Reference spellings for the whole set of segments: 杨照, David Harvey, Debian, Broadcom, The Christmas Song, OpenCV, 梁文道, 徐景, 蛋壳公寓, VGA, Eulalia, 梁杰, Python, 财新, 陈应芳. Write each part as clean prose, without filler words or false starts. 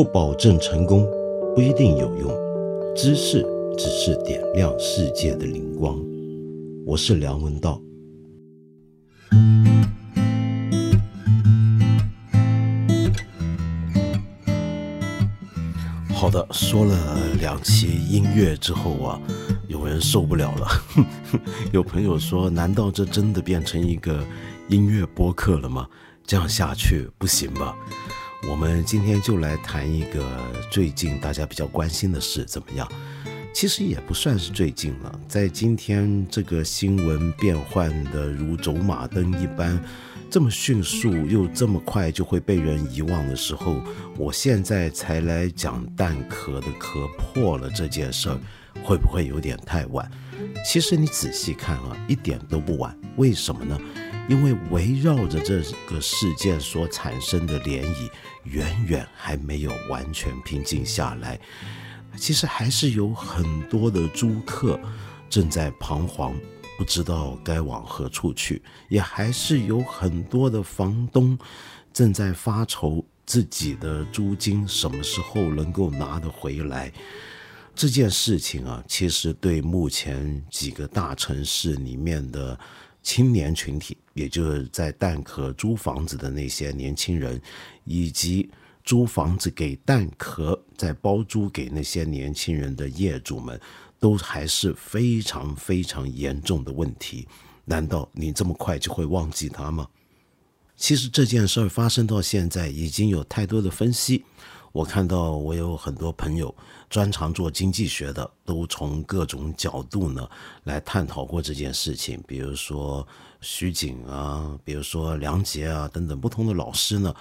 不保证成功，不一定有用。知识只是点亮世界的灵光。我是梁文道。好的，说了2期音乐之后啊，有人受不了了有朋友说，难道这真的变成一个音乐播客了吗？这样下去不行吧。我们今天就来谈一个最近大家比较关心的事怎么样。其实也不算是最近了，在今天这个新闻变幻的如走马灯一般，这么迅速又这么快就会被人遗忘的时候，我现在才来讲蛋壳的壳破了这件事儿，会不会有点太晚？其实你仔细看啊，一点都不晚。为什么呢？因为围绕着这个事件所产生的涟漪远远还没有完全平静下来，其实还是有很多的租客正在彷徨，不知道该往何处去，也还是有很多的房东正在发愁自己的租金什么时候能够拿得回来。这件事情啊，其实对目前几个大城市里面的青年群体，也就是在蛋壳租房子的那些年轻人，以及租房子给蛋壳在包租给那些年轻人的业主们，都还是非常非常严重的问题。难道你这么快就会忘记它吗？其实这件事儿发生到现在已经有太多的分析，我看到我有很多朋友专长做经济学的，都从各种角度呢来探讨过这件事情，比如说徐景啊，比如说梁杰啊等等，不同的老师呢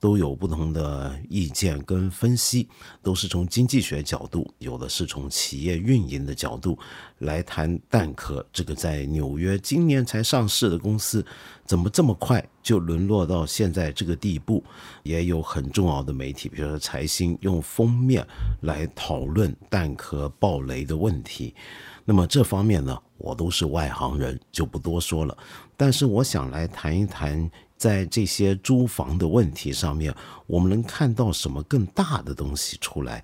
都有不同的意见跟分析，都是从经济学角度，有的是从企业运营的角度来谈蛋壳这个在纽约今年才上市的公司怎么这么快就沦落到现在这个地步。也有很重要的媒体，比如说财新，用封面来讨论蛋壳爆雷的问题。那么这方面呢，我都是外行人，就不多说了。但是我想来谈一谈，在这些租房的问题上面，我们能看到什么更大的东西出来？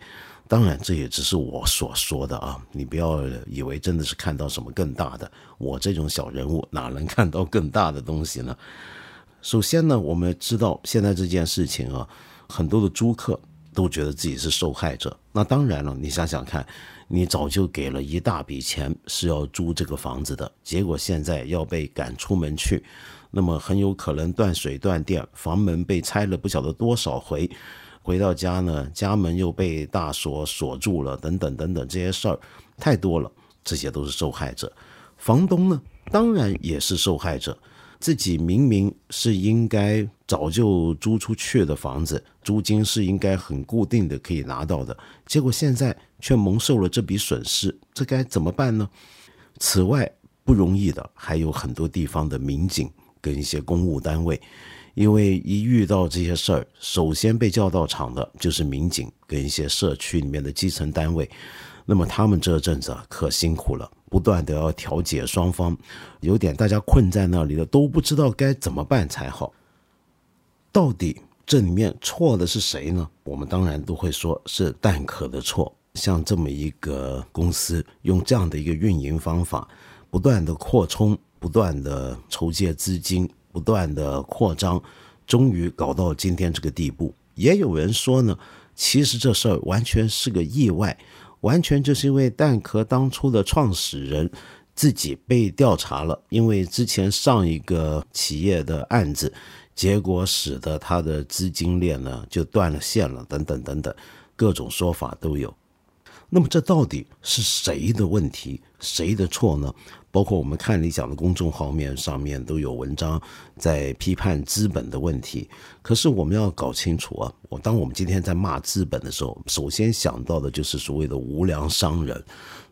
当然这也只是我所说的啊，你不要以为真的是看到什么更大的，我这种小人物哪能看到更大的东西呢？首先呢，我们知道现在这件事情啊，很多的租客都觉得自己是受害者。那当然了，你想想看，你早就给了一大笔钱是要租这个房子的，结果现在要被赶出门去，那么很有可能断水断电，房门被拆了不晓得多少回，回到家呢，家门又被大锁锁住了，等等等等，这些事儿太多了，这些都是受害者。房东呢，当然也是受害者，自己明明是应该早就租出去的房子，租金是应该很固定的可以拿到的，结果现在却蒙受了这笔损失，这该怎么办呢？此外，不容易的还有很多地方的民警跟一些公务单位，因为一遇到这些事儿，首先被叫到场的就是民警跟一些社区里面的基层单位。那么他们这阵子可辛苦了，不断的要调解双方，有点大家困在那里了，都不知道该怎么办才好。到底这里面错的是谁呢？我们当然都会说是蛋壳的错，像这么一个公司用这样的一个运营方法，不断的扩充，不断的筹借资金，不断的扩张，终于搞到今天这个地步。也有人说呢，其实这事儿完全是个意外，完全就是因为蛋壳当初的创始人自己被调查了，因为之前上一个企业的案子，结果使得他的资金链呢就断了线了，等等等等，各种说法都有。那么这到底是谁的问题，谁的错呢？包括我们看理想的公众号面上面都有文章在批判资本的问题。可是我们要搞清楚啊，当我们今天在骂资本的时候，首先想到的就是所谓的无良商人。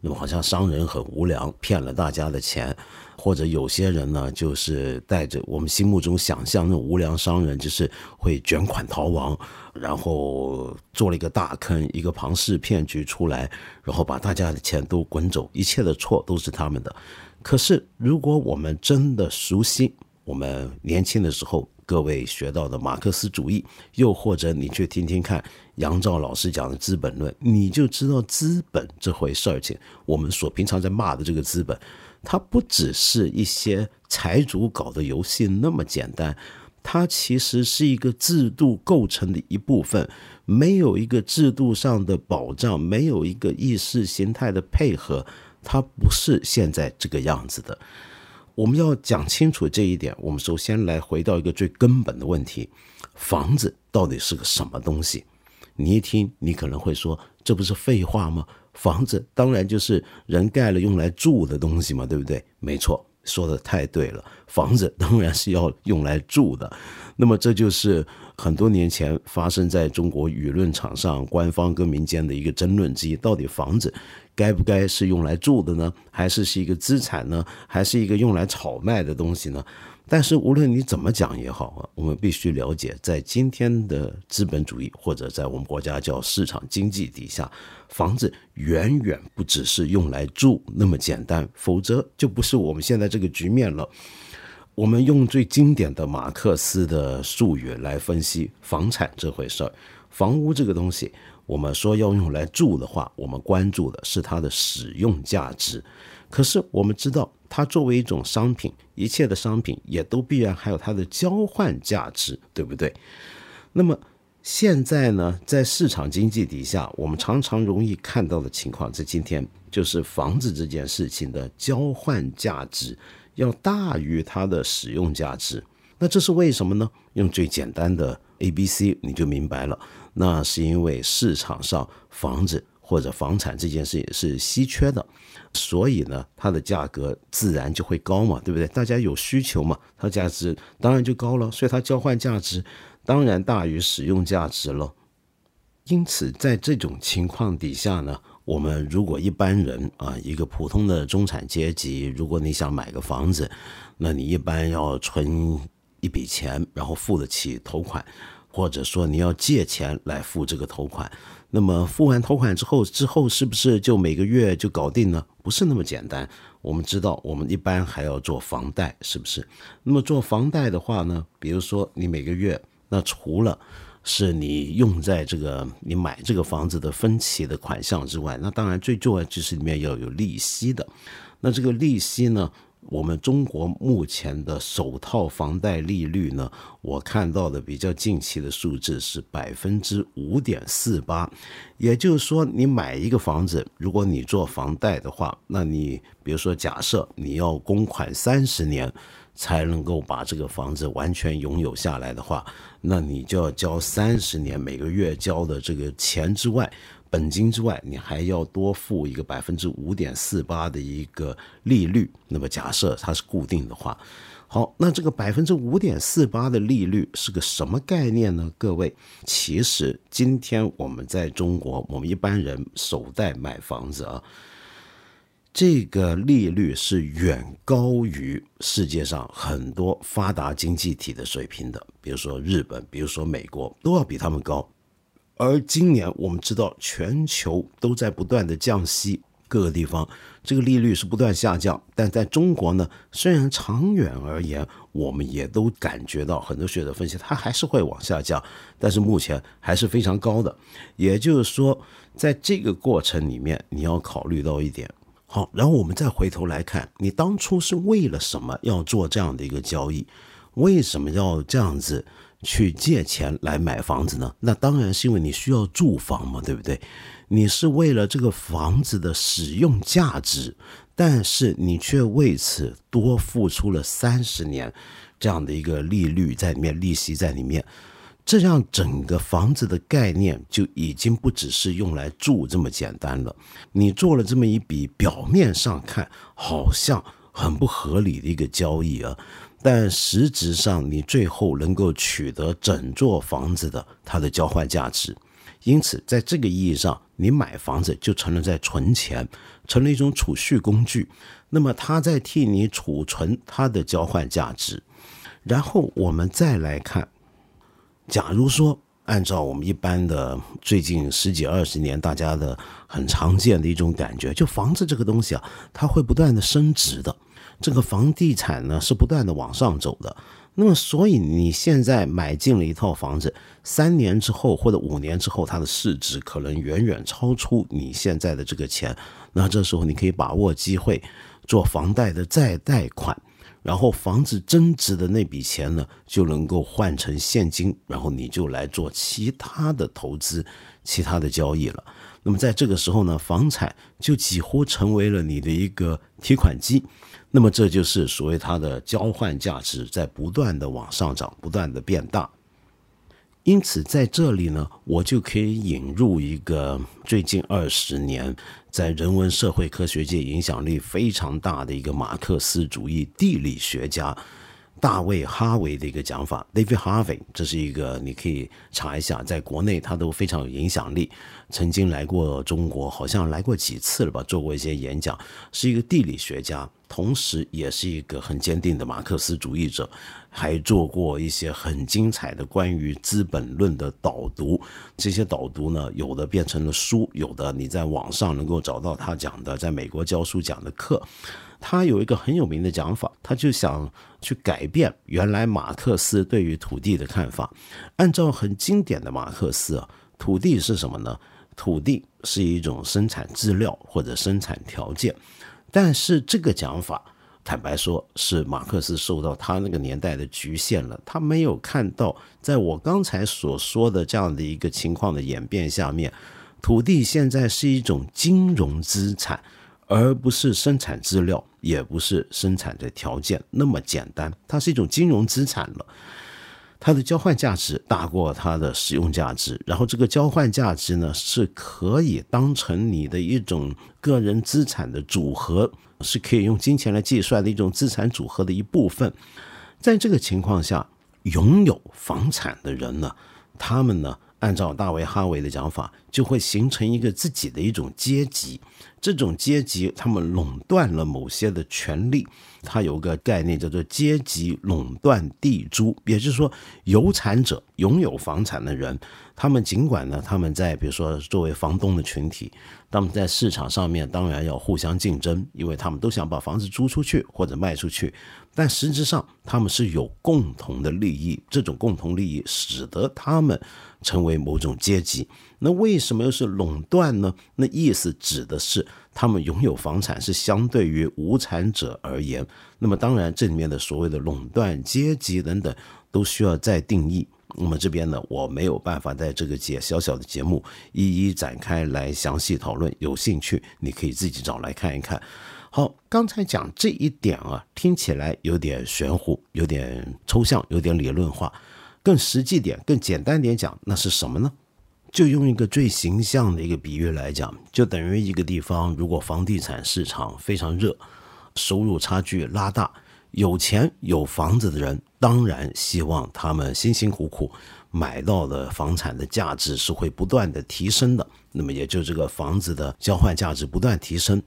那么好像商人很无良，骗了大家的钱，或者有些人呢就是带着我们心目中想象的无良商人，就是会卷款逃亡，然后做了一个大坑，一个庞氏骗局出来，然后把大家的钱都滚走，一切的错都是他们的。可是如果我们真的熟悉我们年轻的时候各位学到的马克思主义，又或者你去听听看杨照老师讲的资本论，你就知道资本这回事情，我们所平常在骂的这个资本，它不只是一些财主搞的游戏那么简单，它其实是一个制度构成的一部分，没有一个制度上的保障，没有一个意识形态的配合，它不是现在这个样子的。我们要讲清楚这一点，我们首先来回到一个最根本的问题，房子到底是个什么东西？你一听，你可能会说，这不是废话吗？房子当然就是人盖了用来住的东西嘛，对不对？没错。说的太对了，房子当然是要用来住的。那么这就是很多年前发生在中国舆论场上官方跟民间的一个争论之一，到底房子该不该是用来住的呢？还是一个资产呢？还是一个用来炒卖的东西呢？但是无论你怎么讲也好啊，我们必须了解，在今天的资本主义或者在我们国家叫市场经济底下，房子远远不只是用来住那么简单，否则就不是我们现在这个局面了。我们用最经典的马克思的术语来分析房产这回事儿，房屋这个东西，我们说要用来住的话，我们关注的是它的使用价值。可是我们知道，它作为一种商品，一切的商品也都必然还有它的交换价值，对不对？那么现在呢，在市场经济底下，我们常常容易看到的情况，在今天就是房子这件事情的交换价值要大于它的使用价值。那这是为什么呢？用最简单的 ABC 你就明白了，那是因为市场上房子或者房产这件事也是稀缺的，所以呢，它的价格自然就会高嘛，对不对？大家有需求嘛，它价值当然就高了，所以它交换价值当然大于使用价值了。因此在这种情况底下呢，我们如果一般人啊，一个普通的中产阶级，如果你想买个房子，那你一般要存一笔钱，然后付得起头款，或者说你要借钱来付这个头款。那么付完头款之后是不是就每个月就搞定呢？不是那么简单。我们知道，我们一般还要做房贷，是不是？那么做房贷的话呢，比如说你每个月，那除了是你用在这个你买这个房子的分期的款项之外，那当然最重要就是里面要有利息的。那这个利息呢，我们中国目前的首套房贷利率呢，我看到的比较近期的数字是 5.48%， 也就是说你买一个房子，如果你做房贷的话，那你比如说假设你要公款30年才能够把这个房子完全拥有下来的话，那你就要交30年每个月交的这个钱之外，本金之外，你还要多付一个 5.48% 的一个利率。那么假设它是固定的话，好，那这个 5.48% 的利率是个什么概念呢？各位，其实今天我们在中国，我们一般人首贷买房子啊，这个利率是远高于世界上很多发达经济体的水平的，比如说日本，比如说美国，都要比他们高。而今年我们知道，全球都在不断的降息，各个地方这个利率是不断下降，但在中国呢，虽然长远而言，我们也都感觉到，很多学者分析它还是会往下降，但是目前还是非常高的。也就是说，在这个过程里面，你要考虑到一点。好，然后我们再回头来看，你当初是为了什么要做这样的一个交易？为什么要这样子去借钱来买房子呢？那当然是因为你需要住房嘛，对不对？你是为了这个房子的使用价值，但是你却为此多付出了30年这样的一个利率在里面，利息在里面。这样整个房子的概念就已经不只是用来住这么简单了。你做了这么一笔表面上看好像很不合理的一个交易啊，但实质上你最后能够取得整座房子的它的交换价值。因此在这个意义上，你买房子就成了在存钱，成了一种储蓄工具，那么它在替你储存它的交换价值。然后我们再来看，假如说按照我们一般的最近10几20年大家的很常见的一种感觉，就房子这个东西啊，它会不断的升值的，这个房地产呢是不断的往上走的。那么所以你现在买进了一套房子，3年之后或者5年之后，它的市值可能远远超出你现在的这个钱，那这时候你可以把握机会做房贷的再贷款，然后房子增值的那笔钱呢就能够换成现金，然后你就来做其他的投资，其他的交易了。那么在这个时候呢，房产就几乎成为了你的一个提款机，那么这就是所谓它的交换价值在不断的往上涨，不断的变大。因此在这里呢，我就可以引入一个最近20年在人文社会科学界影响力非常大的一个马克思主义地理学家大卫哈维的一个讲法 David Harvey， 这是一个你可以查一下，在国内他都非常有影响力，曾经来过中国，好像来过几次了吧，做过一些演讲，是一个地理学家，同时也是一个很坚定的马克思主义者，还做过一些很精彩的关于资本论的导读，这些导读呢，有的变成了书，有的你在网上能够找到他讲的在美国教书讲的课。他有一个很有名的讲法，他就想去改变原来马克思对于土地的看法。按照很经典的马克思啊，土地是什么呢？土地是一种生产资料或者生产条件。但是这个讲法坦白说是马克思受到他那个年代的局限了，他没有看到在我刚才所说的这样的一个情况的演变下面，土地现在是一种金融资产，而不是生产资料，也不是生产的条件那么简单，它是一种金融资产了，它的交换价值大过它的使用价值，然后这个交换价值呢，是可以当成你的一种个人资产的组合，是可以用金钱来计算的一种资产组合的一部分。在这个情况下，拥有房产的人呢，他们呢按照大卫哈维的讲法，就会形成一个自己的一种阶级，这种阶级他们垄断了某些的权利，它有个概念叫做阶级垄断地租，也就是说有产者拥有房产的人，他们尽管呢他们在比如说作为房东的群体，他们在市场上面当然要互相竞争，因为他们都想把房子租出去或者卖出去，但实质上他们是有共同的利益，这种共同利益使得他们成为某种阶级。那为什么又是垄断呢？那意思指的是他们拥有房产是相对于无产者而言，那么当然这里面的所谓的垄断阶级等等都需要再定义，那么这边呢我没有办法在这个小小的节目一一展开来详细讨论，有兴趣你可以自己找来看一看。好，刚才讲这一点啊，听起来有点玄乎，有点抽象，有点理论化，更实际点更简单点讲，那是什么呢？就用一个最形象的一个比喻来讲，就等于一个地方如果房地产市场非常热，收入差距拉大，有钱有房子的人当然希望他们辛辛苦苦买到的房产的价值是会不断的提升的，那么也就这个房子的交换价值不断提升。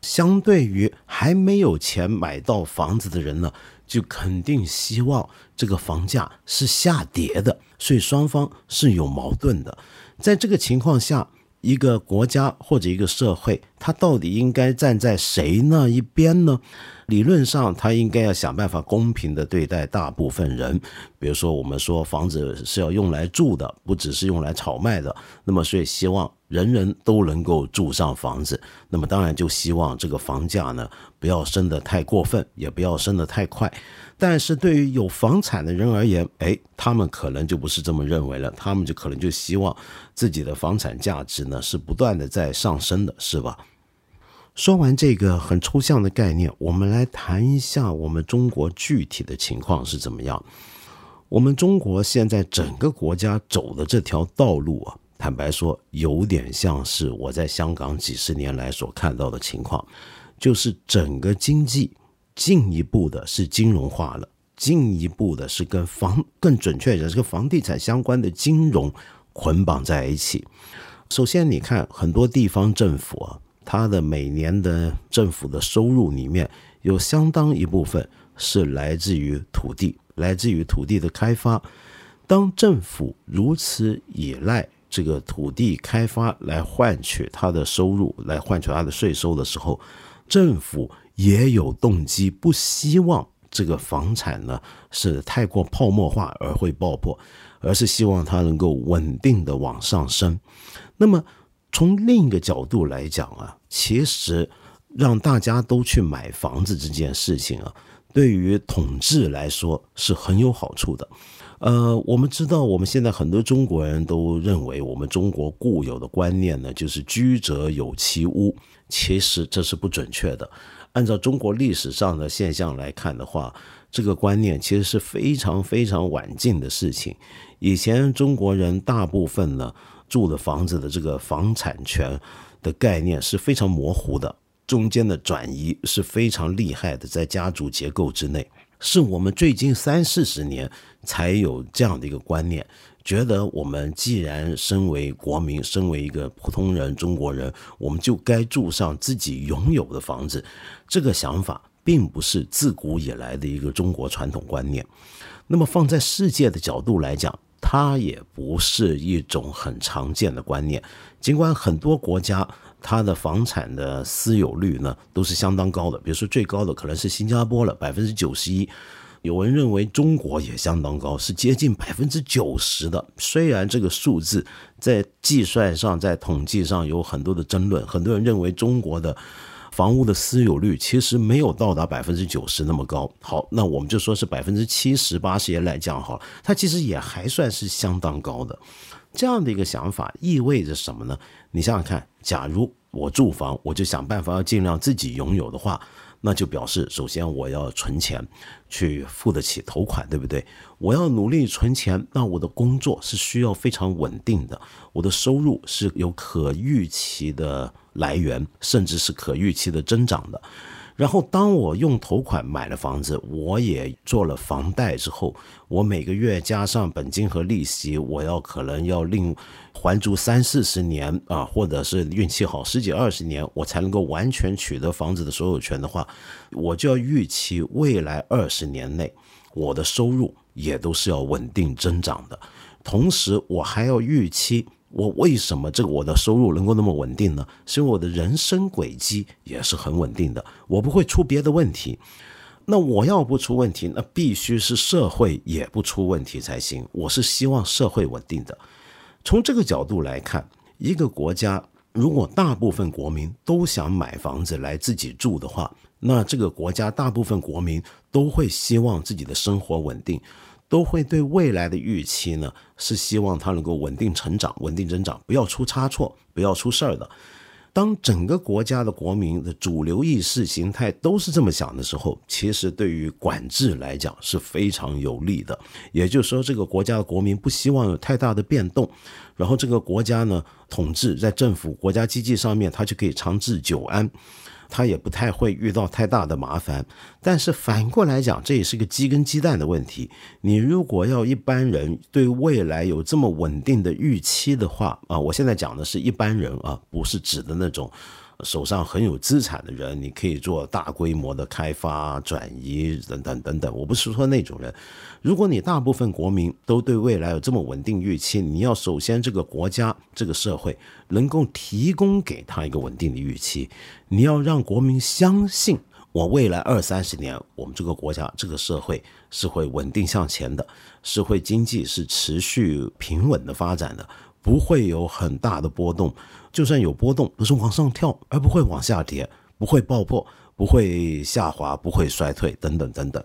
相对于还没有钱买到房子的人呢，就肯定希望这个房价是下跌的，所以双方是有矛盾的。在这个情况下，一个国家或者一个社会，它到底应该站在谁那一边呢？理论上它应该要想办法公平的对待大部分人，比如说我们说房子是要用来住的，不只是用来炒卖的，那么所以希望人人都能够住上房子，那么当然就希望这个房价呢不要升得太过分，也不要升得太快。但是对于有房产的人而言，他们可能就不是这么认为了，他们就可能就希望自己的房产价值呢是不断的在上升的，是吧？说完这个很抽象的概念，我们来谈一下我们中国具体的情况是怎么样。我们中国现在整个国家走的这条道路啊，坦白说有点像是我在香港几十年来所看到的情况，就是整个经济进一步的是金融化了，进一步的是跟更准确的是跟房地产相关的金融捆绑在一起。首先你看很多地方政府啊，它的每年的政府的收入里面有相当一部分是来自于土地，来自于土地的开发。当政府如此依赖这个土地开发来换取它的收入，来换取它的税收的时候，政府也有动机不希望这个房产呢是太过泡沫化而会爆破，而是希望它能够稳定的往上升。那么从另一个角度来讲啊，其实让大家都去买房子这件事情啊，对于统治来说是很有好处的。我们知道我们现在很多中国人都认为我们中国固有的观念呢，就是居者有其屋，其实这是不准确的。按照中国历史上的现象来看的话，这个观念其实是非常非常晚近的事情。以前中国人大部分呢住的房子的这个房产权的概念是非常模糊的，中间的转移是非常厉害的，在家族结构之内。是我们最近30-40年才有这样的一个观念，觉得我们既然身为国民，身为一个普通人中国人，我们就该住上自己拥有的房子。这个想法并不是自古以来的一个中国传统观念。那么放在世界的角度来讲，它也不是一种很常见的观念。尽管很多国家它的房产的私有率呢都是相当高的，比如说最高的可能是新加坡了 91%， 有人认为中国也相当高，是接近 90% 的。虽然这个数字在计算上在统计上有很多的争论，很多人认为中国的房屋的私有率其实没有到达 90% 那么高，好，那我们就说是 70-80% 也来讲好了，它其实也还算是相当高的。这样的一个想法意味着什么呢？你想想看，假如我住房，我就想办法要尽量自己拥有的话，那就表示首先我要存钱去付得起头款，对不对？我要努力存钱，那我的工作是需要非常稳定的，我的收入是有可预期的来源，甚至是可预期的增长的。然后当我用头款买了房子，我也做了房贷之后，我每个月加上本金和利息，我要可能要另还足30-40年啊，或者是运气好10几20年，我才能够完全取得房子的所有权的话，我就要预期未来20年内我的收入也都是要稳定增长的。同时我还要预期，我为什么这个我的收入能够那么稳定呢？是因为我的人生轨迹也是很稳定的，我不会出别的问题。那我要不出问题，那必须是社会也不出问题才行，我是希望社会稳定的。从这个角度来看，一个国家如果大部分国民都想买房子来自己住的话，那这个国家大部分国民都会希望自己的生活稳定，都会对未来的预期呢是希望它能够稳定成长，稳定增长，不要出差错，不要出事儿的。当整个国家的国民的主流意识形态都是这么想的时候，其实对于管制来讲是非常有利的。也就是说，这个国家的国民不希望有太大的变动，然后这个国家呢统治在政府国家机器上面，它就可以长治久安，他也不太会遇到太大的麻烦。但是反过来讲，这也是个鸡跟鸡蛋的问题。你如果要一般人对未来有这么稳定的预期的话啊，我现在讲的是一般人啊，不是指的那种手上很有资产的人，你可以做大规模的开发转移等等等等，我不是说那种人。如果你大部分国民都对未来有这么稳定预期，你要首先这个国家这个社会能够提供给他一个稳定的预期，你要让国民相信我未来20-30年我们这个国家这个社会是会稳定向前的，是会经济是持续平稳的发展的，不会有很大的波动，就算有波动，不是往上跳，而不会往下跌，不会爆破，不会下滑，不会衰退等等等等。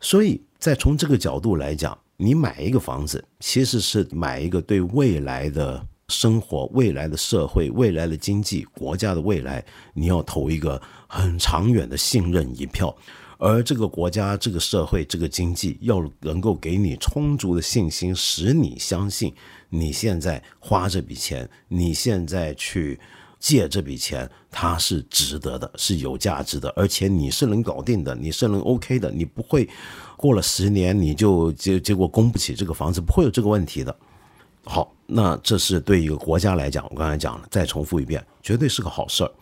所以再从这个角度来讲，你买一个房子其实是买一个对未来的生活，未来的社会，未来的经济，国家的未来，你要投一个很长远的信任一票。而这个国家这个社会这个经济要能够给你充足的信心，使你相信你现在花这笔钱，你现在去借这笔钱，它是值得的，是有价值的，而且你是能搞定的，你是能 OK 的，你不会过了10年你就结果供不起这个房子，不会有这个问题的。好，那这是对一个国家来讲，我刚才讲了，再重复一遍，绝对是个好事儿。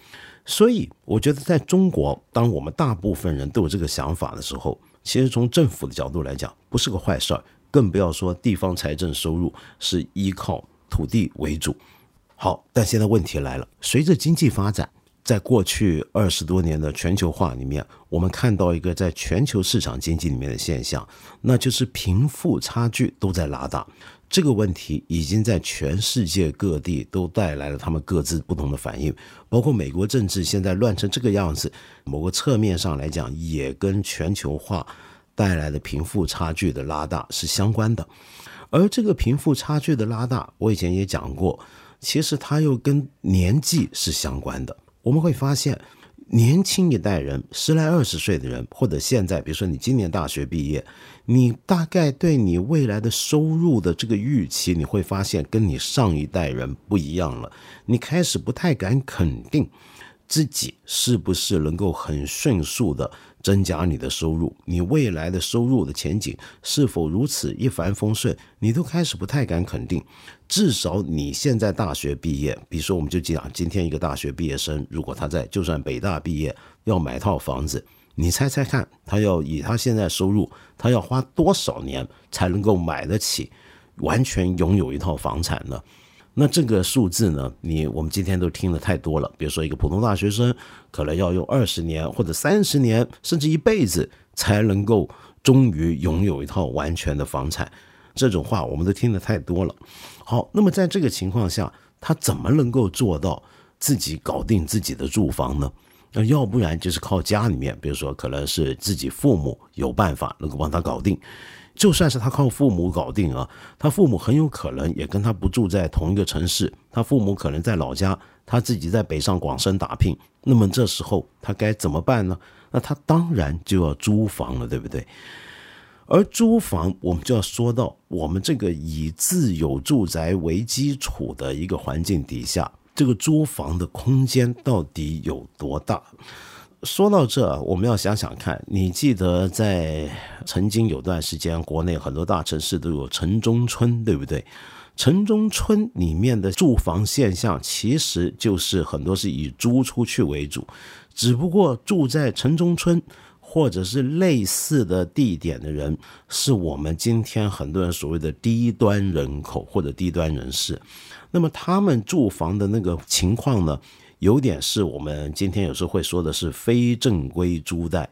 所以我觉得在中国，当我们大部分人都有这个想法的时候，其实从政府的角度来讲不是个坏事儿，更不要说地方财政收入是依靠土地为主。好，但现在问题来了，随着经济发展，在过去20多年的全球化里面，我们看到一个在全球市场经济里面的现象，那就是贫富差距都在拉大。这个问题已经在全世界各地都带来了他们各自不同的反应，包括美国政治现在乱成这个样子，某个侧面上来讲也跟全球化带来的贫富差距的拉大是相关的。而这个贫富差距的拉大，我以前也讲过，其实它又跟年纪是相关的。我们会发现年轻一代人，10来20岁的人，或者现在比如说你今年大学毕业，你大概对你未来的收入的这个预期，你会发现跟你上一代人不一样了。你开始不太敢肯定自己是不是能够很迅速的增加你的收入，你未来的收入的前景是否如此一帆风顺，你都开始不太敢肯定。至少你现在大学毕业，比如说我们就讲今天一个大学毕业生，如果他在就算北大毕业要买套房子，你猜猜看他要以他现在收入，他要花多少年才能够买得起完全拥有一套房产呢？那这个数字呢，我们今天都听得太多了。比如说一个普通大学生可能要用20年或者30年甚至一辈子才能够终于拥有一套完全的房产，这种话我们都听得太多了。好，那么在这个情况下，他怎么能够做到自己搞定自己的住房呢？要不然就是靠家里面，比如说可能是自己父母有办法能够帮他搞定，就算是他靠父母搞定啊，他父母很有可能也跟他不住在同一个城市，他父母可能在老家，他自己在北上广深打拼，那么这时候他该怎么办呢？那他当然就要租房了，对不对？而租房我们就要说到我们这个以自有住宅为基础的一个环境底下，这个租房的空间到底有多大？说到这，我们要想想看，你记得在曾经有段时间，国内很多大城市都有城中村，对不对？城中村里面的住房现象其实就是很多是以租出去为主，只不过住在城中村或者是类似的地点的人，是我们今天很多人所谓的低端人口或者低端人士。那么他们住房的那个情况呢，有点是我们今天有时候会说的是非正规租贷。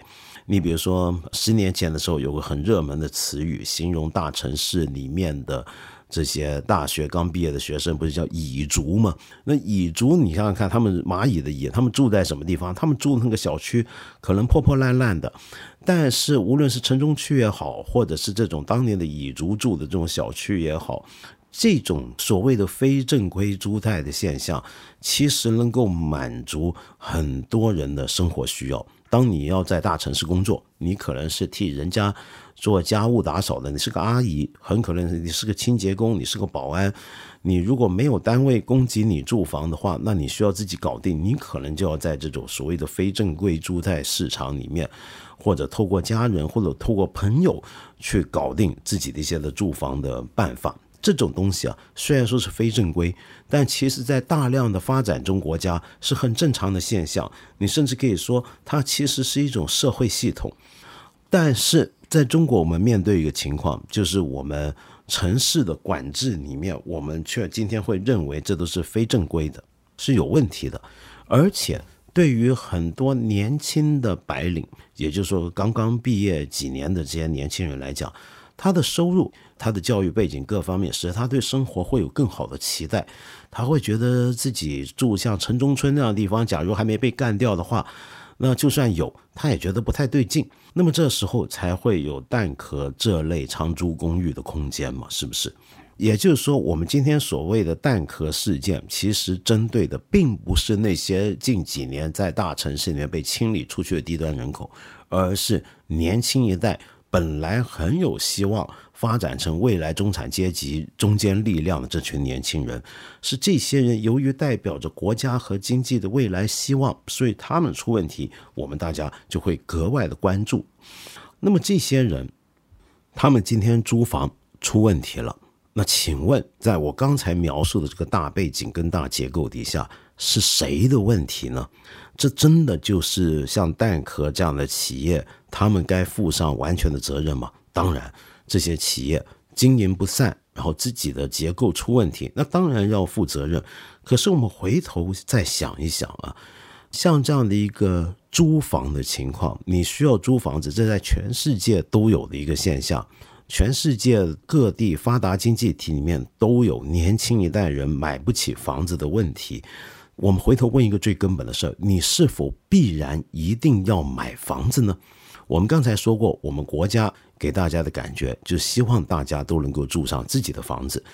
你比如说10年前的时候，有个很热门的词语形容大城市里面的这些大学刚毕业的学生，不是叫蚁族吗？那蚁族你想想看，他们蚂蚁的蚁，他们住在什么地方？他们住那个小区可能破破烂烂的，但是无论是城中区也好，或者是这种当年的蚁族住的这种小区也好，这种所谓的非正规租贷的现象，其实能够满足很多人的生活需要。当你要在大城市工作，你可能是替人家做家务打扫的，你是个阿姨，很可能你是个清洁工，你是个保安，你如果没有单位供给你住房的话，那你需要自己搞定，你可能就要在这种所谓的非正规租贷市场里面，或者透过家人或者透过朋友去搞定自己的一些的住房的办法。这种东西啊，虽然说是非正规，但其实在大量的发展中国家是很正常的现象，你甚至可以说它其实是一种社会系统。但是在中国，我们面对一个情况，就是我们城市的管制里面，我们却今天会认为这都是非正规的，是有问题的。而且对于很多年轻的白领，也就是说刚刚毕业几年的这些年轻人来讲，他的收入，他的教育背景各方面，使得他对生活会有更好的期待，他会觉得自己住像城中村那样的地方，假如还没被干掉的话，那就算有他也觉得不太对劲，那么这时候才会有蛋壳这类长租公寓的空间嘛，是不是？也就是说，我们今天所谓的蛋壳事件，其实针对的并不是那些近几年在大城市里面被清理出去的低端人口，而是年轻一代本来很有希望发展成未来中产阶级中坚力量的这群年轻人，是这些人由于代表着国家和经济的未来希望，所以他们出问题，我们大家就会格外的关注。那么这些人，他们今天租房出问题了，那请问在我刚才描述的这个大背景跟大结构底下，是谁的问题呢？这真的就是像蛋壳这样的企业他们该负上完全的责任吗？当然，这些企业经营不善，然后自己的结构出问题，那当然要负责任。可是我们回头再想一想啊，像这样的一个租房的情况，你需要租房子，这在全世界都有的一个现象，全世界各地发达经济体里面都有年轻一代人买不起房子的问题。我们回头问一个最根本的事，你是否必然一定要买房子呢？我们刚才说过，我们国家给大家的感觉就是希望大家都能够住上自己的房子，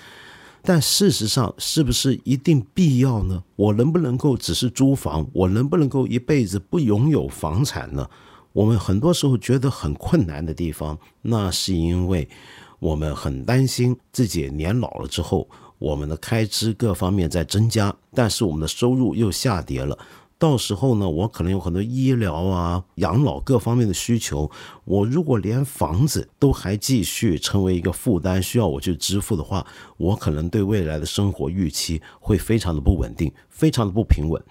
但事实上是不是一定必要呢？我能不能够只是租房？我能不能够一辈子不拥有房产呢？我们很多时候觉得很困难的地方，那是因为我们很担心自己年老了之后，我们的开支各方面在增加，但是我们的收入又下跌了。到时候呢，我可能有很多医疗啊、养老各方面的需求，我如果连房子都还继续成为一个负担需要我去支付的话，我可能对未来的生活预期会非常的不稳定，非常的不平稳。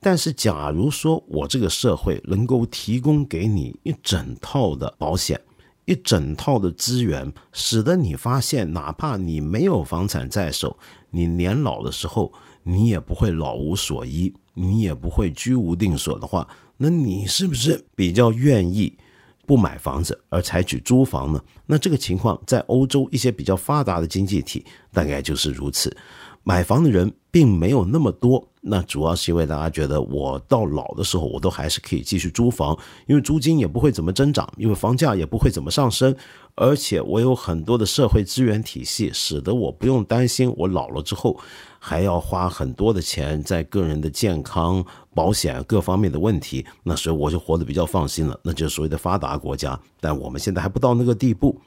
但是假如说我这个社会能够提供给你一整套的保险，一整套的资源，使得你发现哪怕你没有房产在手，你年老的时候你也不会老无所依，你也不会居无定所的话，那你是不是比较愿意不买房子而采取租房呢？那这个情况在欧洲一些比较发达的经济体大概就是如此，买房的人并没有那么多，那主要是因为大家觉得我到老的时候我都还是可以继续租房，因为租金也不会怎么增长，因为房价也不会怎么上升，而且我有很多的社会资源体系，使得我不用担心我老了之后还要花很多的钱在个人的健康保险各方面的问题，那所以我就活得比较放心了，那就是所谓的发达国家，但我们现在还不到那个地步。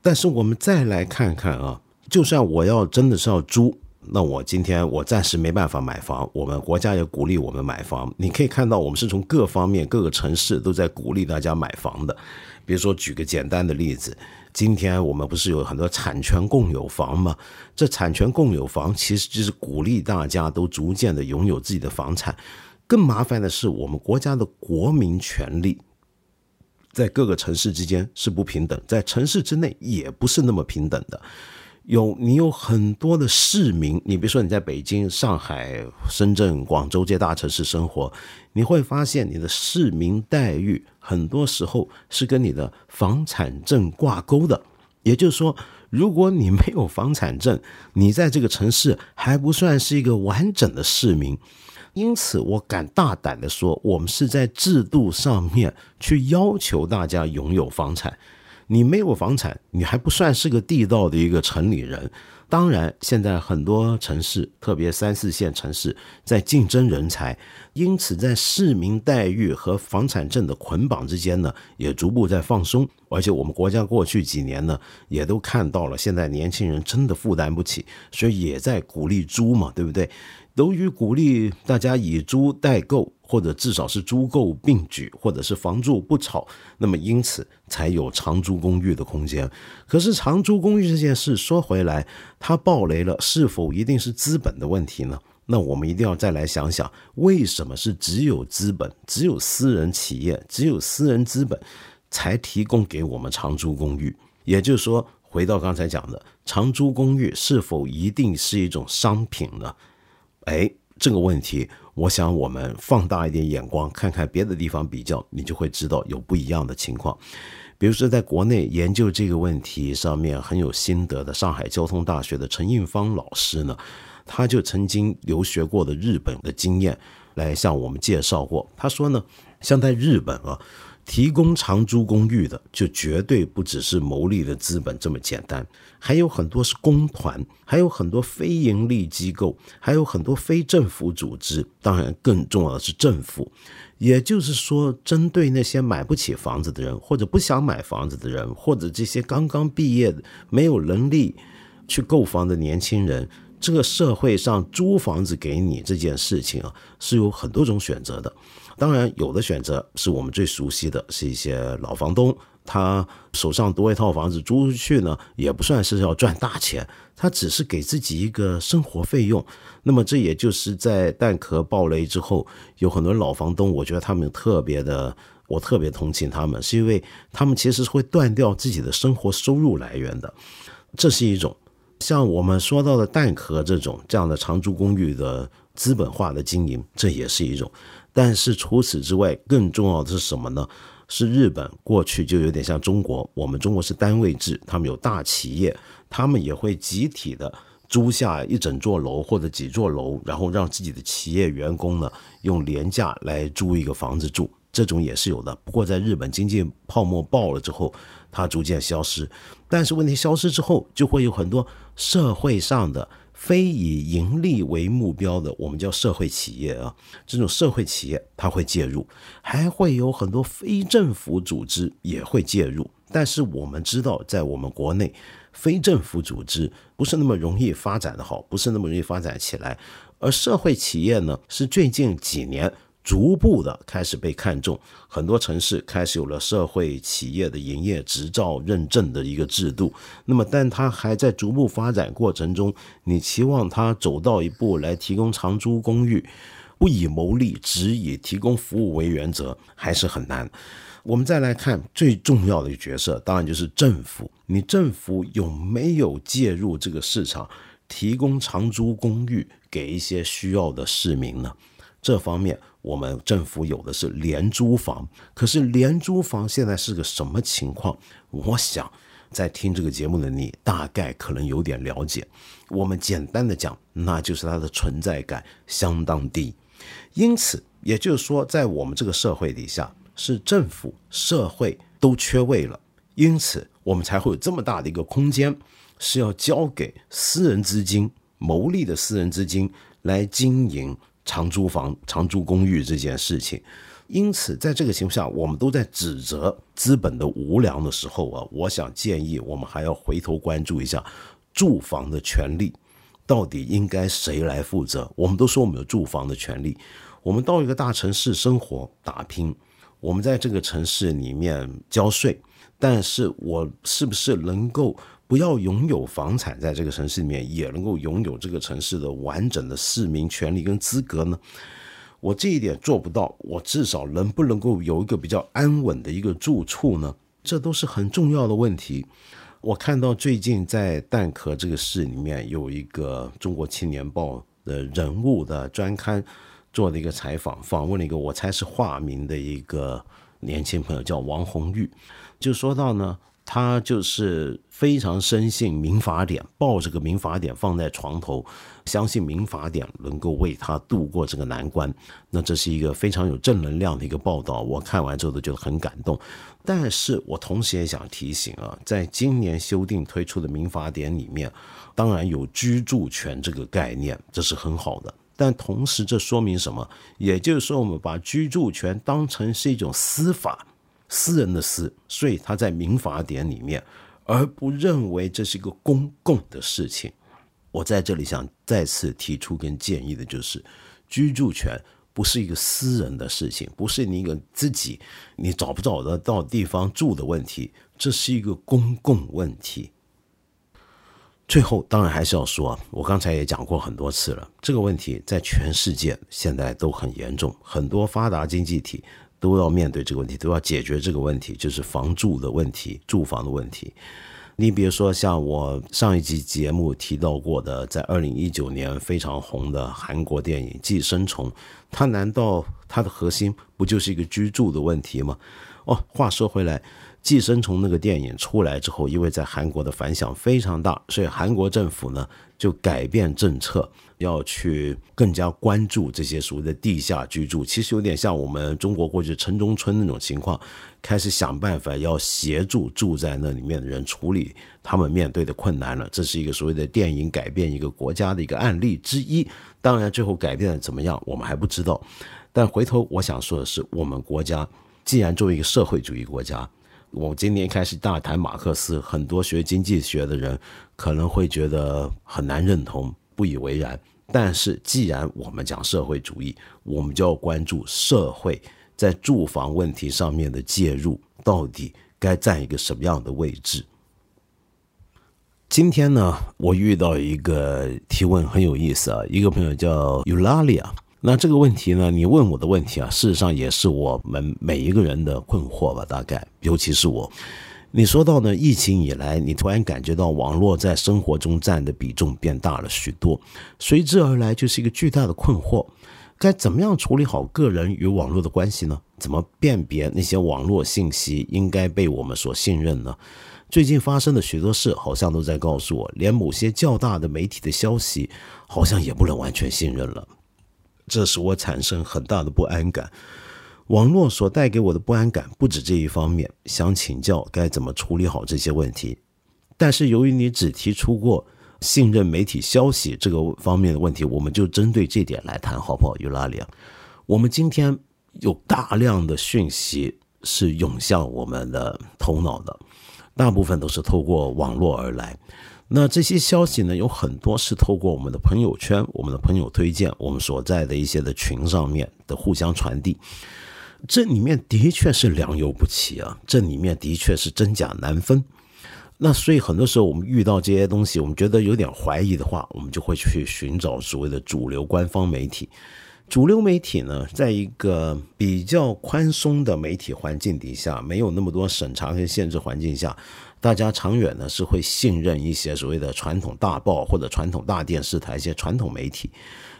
但是我们再来看看啊，就算我要真的是要租，那我今天我暂时没办法买房，我们国家也鼓励我们买房，你可以看到我们是从各方面各个城市都在鼓励大家买房的。比如说举个简单的例子，今天我们不是有很多产权共有房吗？这产权共有房其实就是鼓励大家都逐渐的拥有自己的房产。更麻烦的是我们国家的国民权利在各个城市之间是不平等，在城市之内也不是那么平等的。你有很多的市民，你比如说你在北京、上海、深圳、广州这些大城市生活，你会发现你的市民待遇很多时候是跟你的房产证挂钩的。也就是说，如果你没有房产证，你在这个城市还不算是一个完整的市民。因此我敢大胆的说，我们是在制度上面去要求大家拥有房产。你没有房产，你还不算是个地道的一个城里人。当然现在很多城市，特别3、4线城市在竞争人才，因此在市民待遇和房产证的捆绑之间呢，也逐步在放松。而且我们国家过去几年呢，也都看到了现在年轻人真的负担不起，所以也在鼓励租嘛，对不对？由于鼓励大家以租代购，或者至少是租购并举，或者是房住不炒，那么因此才有长租公寓的空间。可是长租公寓这件事说回来，它爆雷了，是否一定是资本的问题呢？那我们一定要再来想想，为什么是只有资本，只有私人企业，只有私人资本才提供给我们长租公寓？也就是说，回到刚才讲的，长租公寓是否一定是一种商品呢？这个问题我想我们放大一点眼光看看别的地方比较，你就会知道有不一样的情况。比如说在国内研究这个问题上面很有心得的上海交通大学的陈应芳老师呢，他就曾经留学过的日本的经验来向我们介绍过。他说呢，像在日本啊，提供长租公寓的就绝对不只是牟利的资本这么简单，还有很多是公团，还有很多非盈利机构，还有很多非政府组织，当然更重要的是政府。也就是说，针对那些买不起房子的人，或者不想买房子的人，或者这些刚刚毕业没有能力去购房的年轻人，这个社会上租房子给你这件事情啊，是有很多种选择的。当然有的选择是我们最熟悉的，是一些老房东，他手上多一套房子租出去呢，也不算是要赚大钱，他只是给自己一个生活费用。那么这也就是在蛋壳爆雷之后，有很多老房东，我觉得他们我特别同情他们，是因为他们其实是会断掉自己的生活收入来源的。这是一种像我们说到的蛋壳这样的长租公寓的资本化的经营，这也是一种。但是除此之外，更重要的是什么呢？是日本过去就有点像中国，我们中国是单位制，他们有大企业，他们也会集体的租下一整座楼或者几座楼，然后让自己的企业员工呢用廉价来租一个房子住，这种也是有的。不过在日本经济泡沫爆了之后，它逐渐消失。但是问题消失之后，就会有很多社会上的非以盈利为目标的，我们叫社会企业啊，这种社会企业它会介入，还会有很多非政府组织也会介入。但是我们知道，在我们国内，非政府组织不是那么容易发展的好，不是那么容易发展起来。而社会企业呢，是最近几年逐步的开始被看重，很多城市开始有了社会企业的营业执照认证的一个制度。那么但它还在逐步发展过程中，你期望它走到一步来提供长租公寓，不以牟利，只以提供服务为原则，还是很难。我们再来看最重要的角色，当然就是政府。你政府有没有介入这个市场，提供长租公寓给一些需要的市民呢？这方面我们政府有的是廉租房，可是廉租房现在是个什么情况？我想在听这个节目的你大概可能有点了解。我们简单的讲，那就是它的存在感相当低。因此也就是说，在我们这个社会底下，是政府社会都缺位了，因此我们才会有这么大的一个空间，是要交给私人资金，牟利的私人资金来经营长租房、长租公寓这件事情。因此在这个情况下，我们都在指责资本的无良的时候啊，我想建议我们还要回头关注一下住房的权利到底应该谁来负责。我们都说我们有住房的权利，我们到一个大城市生活打拼，我们在这个城市里面交税，但是我是不是能够不要拥有房产，在这个城市里面也能够拥有这个城市的完整的市民权利跟资格呢？我这一点做不到，我至少能不能够有一个比较安稳的一个住处呢？这都是很重要的问题。我看到最近在蛋壳这个市里面有一个中国青年报的人物的专刊做了一个采访，访问了一个我猜是化名的一个年轻朋友叫王红玉，就说到呢，他就是非常深信民法典，抱着个民法典放在床头，相信民法典能够为他度过这个难关。那这是一个非常有正能量的一个报道，我看完之后觉得很感动。但是我同时也想提醒啊，在今年修订推出的民法典里面，当然有居住权这个概念，这是很好的。但同时这说明什么？也就是说，我们把居住权当成是一种私法，私人的私，所以它在民法典里面，而不认为这是一个公共的事情。我在这里想再次提出跟建议的就是，居住权不是一个私人的事情，不是你一个自己你找不找得到地方住的问题，这是一个公共问题。最后当然还是要说，我刚才也讲过很多次了，这个问题在全世界现在都很严重，很多发达经济体都要面对这个问题，都要解决这个问题，就是房住的问题，住房的问题。你比如说像我上一集节目提到过的，在2019年非常红的韩国电影《寄生虫》，它难道它的核心不就是一个居住的问题吗？哦，话说回来，《寄生虫》那个电影出来之后，因为在韩国的反响非常大，所以韩国政府呢就改变政策，要去更加关注这些所谓的地下居住，其实有点像我们中国过去城中村那种情况，开始想办法要协助住在那里面的人处理他们面对的困难了。这是一个所谓的电影改变一个国家的一个案例之一，当然最后改变的怎么样我们还不知道。但回头我想说的是，我们国家既然作为一个社会主义国家，我今年开始大谈马克思，很多学经济学的人可能会觉得很难认同，不以为然。但是既然我们讲社会主义，我们就要关注社会在住房问题上面的介入到底该占一个什么样的位置。今天呢，我遇到一个提问很有意思啊，一个朋友叫 Eulalia，那这个问题呢，你问我的问题啊，事实上也是我们每一个人的困惑吧，大概尤其是我。你说到呢，疫情以来你突然感觉到网络在生活中占的比重变大了许多，随之而来就是一个巨大的困惑，该怎么样处理好个人与网络的关系呢？怎么辨别那些网络信息应该被我们所信任呢？最近发生的许多事好像都在告诉我，连某些较大的媒体的消息好像也不能完全信任了。这使我产生很大的不安感。网络所带给我的不安感不止这一方面，想请教该怎么处理好这些问题。但是由于你只提出过信任媒体消息这个方面的问题，我们就针对这点来谈好不好，Eulalia？我们今天有大量的讯息是涌向我们的头脑的，大部分都是透过网络而来。那这些消息呢，有很多是透过我们的朋友圈、我们的朋友推荐、我们所在的一些的群上面的互相传递。这里面的确是良莠不齐啊，这里面的确是真假难分。那所以很多时候我们遇到这些东西，我们觉得有点怀疑的话，我们就会去寻找所谓的主流官方媒体。主流媒体呢，在一个比较宽松的媒体环境底下，没有那么多审查和限制环境下，大家长远呢是会信任一些所谓的传统大报或者传统大电视台一些传统媒体。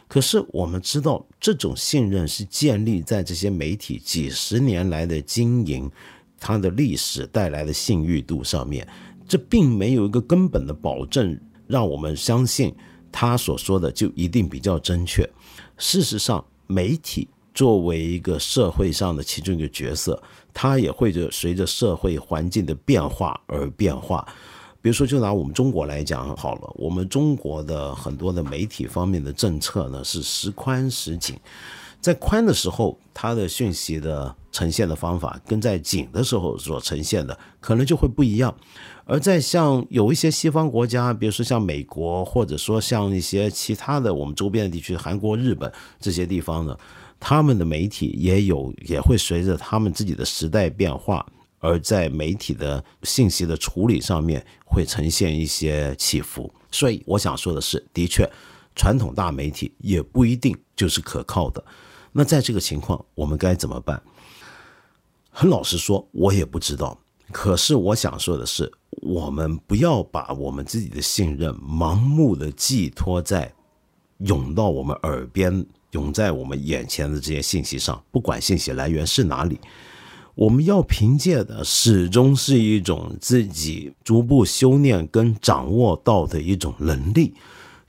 可是我们知道，这种信任是建立在这些媒体几十年来的经营，它的历史带来的信誉度上面。这并没有一个根本的保证让我们相信他所说的就一定比较正确。事实上，媒体作为一个社会上的其中一个角色，它也会随着社会环境的变化而变化。比如说，就拿我们中国来讲好了，我们中国的很多的媒体方面的政策呢，是时宽时紧。在宽的时候，它的讯息的呈现的方法跟在紧的时候所呈现的可能就会不一样。而在像有一些西方国家，比如说像美国，或者说像一些其他的我们周边的地区，韩国、日本这些地方呢，他们的媒体也会随着他们自己的时代变化，而在媒体的信息的处理上面会呈现一些起伏。所以我想说的是，的确传统大媒体也不一定就是可靠的。那在这个情况，我们该怎么办？很老实说，我也不知道。可是我想说的是，我们不要把我们自己的信任盲目的寄托在涌到我们耳边、涌在我们眼前的这些信息上，不管信息来源是哪里。我们要凭借的始终是一种自己逐步修炼跟掌握到的一种能力。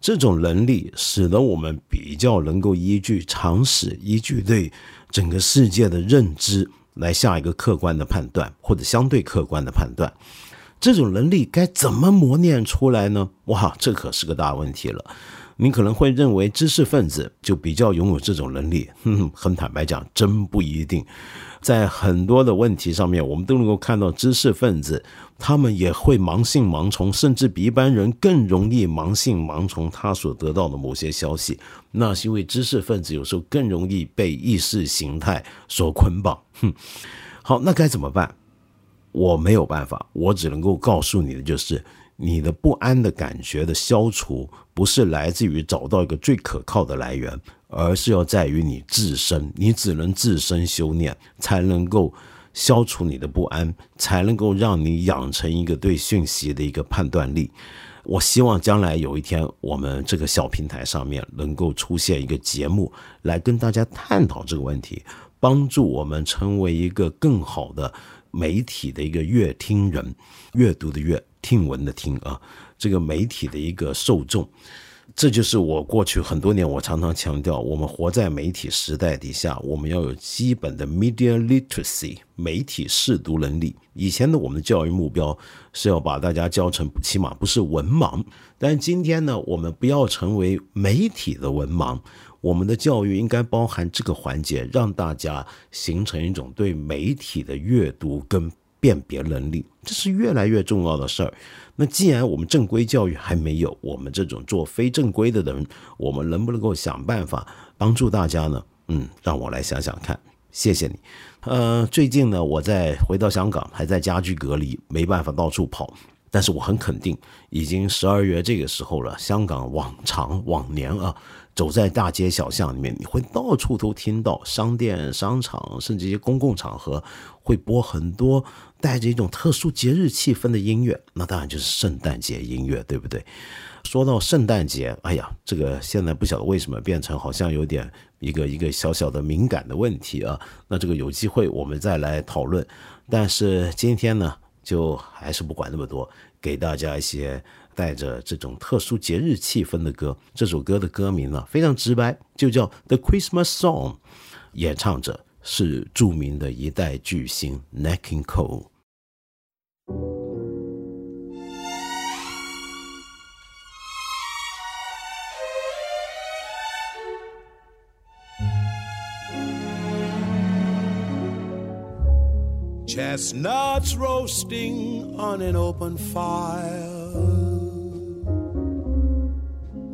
这种能力使得我们比较能够依据常识、依据对整个世界的认知来下一个客观的判断，或者相对客观的判断。这种能力该怎么磨练出来呢？哇，这可是个大问题了。你可能会认为知识分子就比较拥有这种能力，很坦白讲，真不一定。在很多的问题上面，我们都能够看到知识分子他们也会盲信盲从，甚至比一般人更容易盲信盲从他所得到的某些消息。那是因为知识分子有时候更容易被意识形态所捆绑。好，那该怎么办？我没有办法，我只能够告诉你的就是，你的不安的感觉的消除不是来自于找到一个最可靠的来源，而是要在于你自身，你只能自身修炼，才能够消除你的不安，才能够让你养成一个对讯息的一个判断力。我希望将来有一天，我们这个小平台上面能够出现一个节目，来跟大家探讨这个问题，帮助我们成为一个更好的媒体的一个阅听人，阅读的阅，听闻的听啊，这个媒体的一个受众。这就是我过去很多年我常常强调，我们活在媒体时代底下，我们要有基本的 media literacy 媒体识读能力。以前的我们的教育目标是要把大家教成起码不是文盲，但今天呢，我们不要成为媒体的文盲。我们的教育应该包含这个环节，让大家形成一种对媒体的阅读跟辨别能力，这是越来越重要的事儿。那既然我们正规教育还没有，我们这种做非正规的人，我们能不能够想办法帮助大家呢？让我来想想看，谢谢你。最近呢，我在回到香港，还在家居隔离，没办法到处跑。但是我很肯定，已经12月这个时候了，香港往年啊，走在大街小巷里面，你会到处都听到商店、商场，甚至一些公共场合会播很多带着一种特殊节日气氛的音乐，那当然就是圣诞节音乐，对不对？说到圣诞节，哎呀，这个现在不晓得为什么变成好像有点一个小小的敏感的问题啊，那这个有机会我们再来讨论。但是今天呢，就还是不管那么多，给大家一些带着这种特殊节日气氛的歌。这首歌的歌名呢，非常直白，就叫 The Christmas Song， 演唱者是著名的一代巨星 Nat King Cole。Chestnuts roasting on an open fire,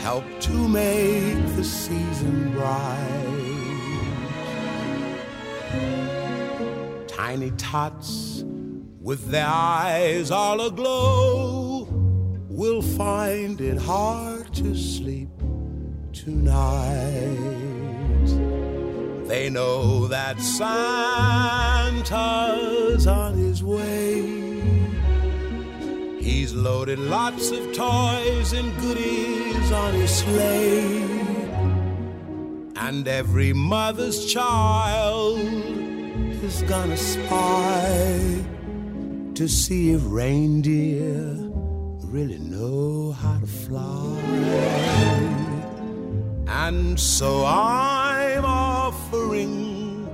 help to make the season bright. Tiny tots with their eyes all aglow will find it hard to sleep tonight. They know that Santa's on his way. He's loaded lots of toys and goodies on his sleigh, and every mother's child is gonna spy to see if reindeer really know how to fly. And so I'm offering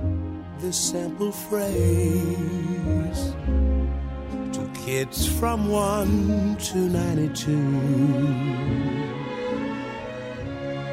this simple phrase to kids from 1 to 92.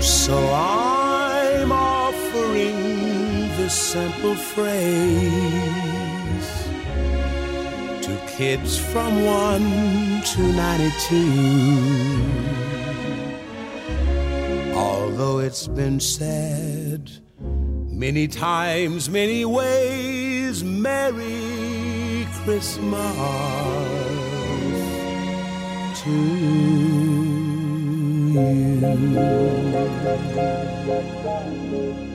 So I'm offering this simple phrase to kids from 1 to 92. Although it's been said many times, many ways, Merry Christmas to you. Thank you.